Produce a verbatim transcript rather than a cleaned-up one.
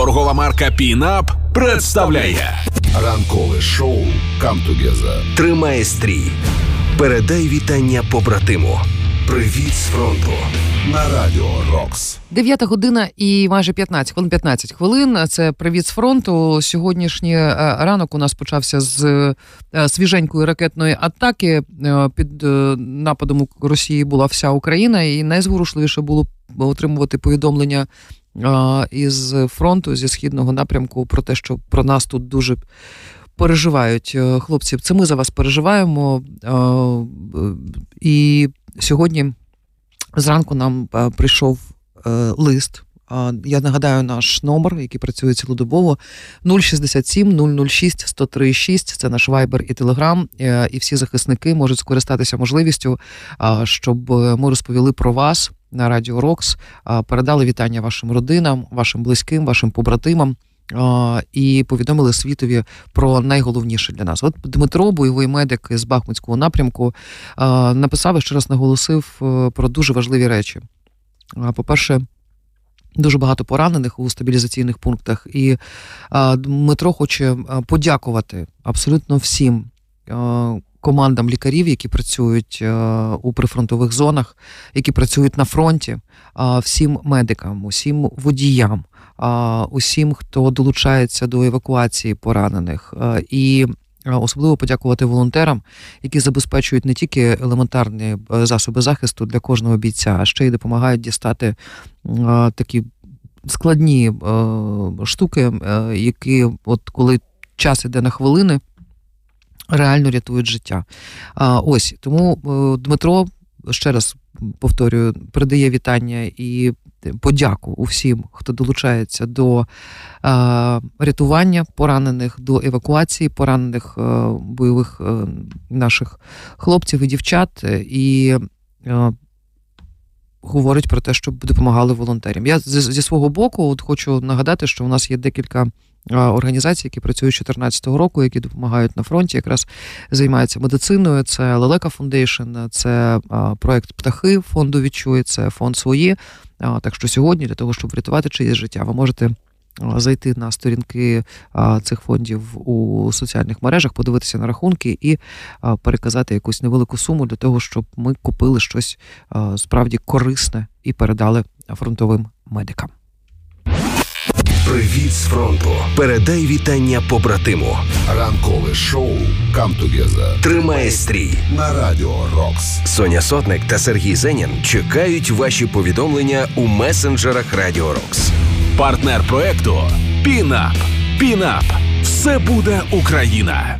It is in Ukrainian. Торгова марка Пінап представляє ранкове шоу Come Together. Тримай стрій. Передай вітання побратиму. Привіт з фронту на Радіо Рокс. Дев'ята година і майже п'ятнадцять хвилин. п'ятнадцять хвилин. Це «Привіт з фронту». Сьогоднішній ранок у нас почався з свіженької ракетної атаки. Під нападом Росії була вся Україна, і найзворушливіше було отримувати повідомлення із фронту, зі східного напрямку, про те, що про нас тут дуже переживають хлопці. Це ми за вас переживаємо. І сьогодні зранку нам прийшов е, лист. Я нагадаю наш номер, який працює цілодобово. нуль шість сім нуль нуль шість сто три шість. Це наш вайбер і телеграм. Е, і всі захисники можуть скористатися можливістю, е, щоб ми розповіли про вас на Радіо Рокс, е, передали вітання вашим родинам, вашим близьким, вашим побратимам. І повідомили світові про найголовніше для нас. От Дмитро, бойовий медик з Бахмутського напрямку, написав і ще раз наголосив про дуже важливі речі. По-перше, дуже багато поранених у стабілізаційних пунктах. І Дмитро хоче подякувати абсолютно всім командам лікарів, які працюють у прифронтових зонах, які працюють на фронті, всім медикам, усім водіям, усім, хто долучається до евакуації поранених. І особливо подякувати волонтерам, які забезпечують не тільки елементарні засоби захисту для кожного бійця, а ще й допомагають дістати такі складні штуки, які, от коли час іде на хвилини, реально рятують життя. А, ось, тому Дмитро, ще раз повторюю, передає вітання і подяку усім, хто долучається до а, рятування поранених, до евакуації поранених а, бойових а, наших хлопців і дівчат, і а, говорить про те, щоб допомагали волонтерам. Я зі, зі свого боку от хочу нагадати, що у нас є декілька організацій, які працюють з чотирнадцятого року, які допомагають на фронті, якраз займаються медициною. Це Лелека Фундейшн, це проект «Птахи» фонду «Відчуй», це фонд «Свої». Так що сьогодні для того, щоб врятувати чиєсь життя, ви можете зайти на сторінки цих фондів у соціальних мережах, подивитися на рахунки і переказати якусь невелику суму для того, щоб ми купили щось справді корисне і передали фронтовим медикам. Привіт з фронту. Передай вітання побратиму. Ранкове шоу Come Together. Тримай стрій на Радіо Рокс. Соня Сотник та Сергій Зенін чекають ваші повідомлення у месенджерах Радіо Рокс. Партнер проекту Пінап. Пінап. Все буде Україна.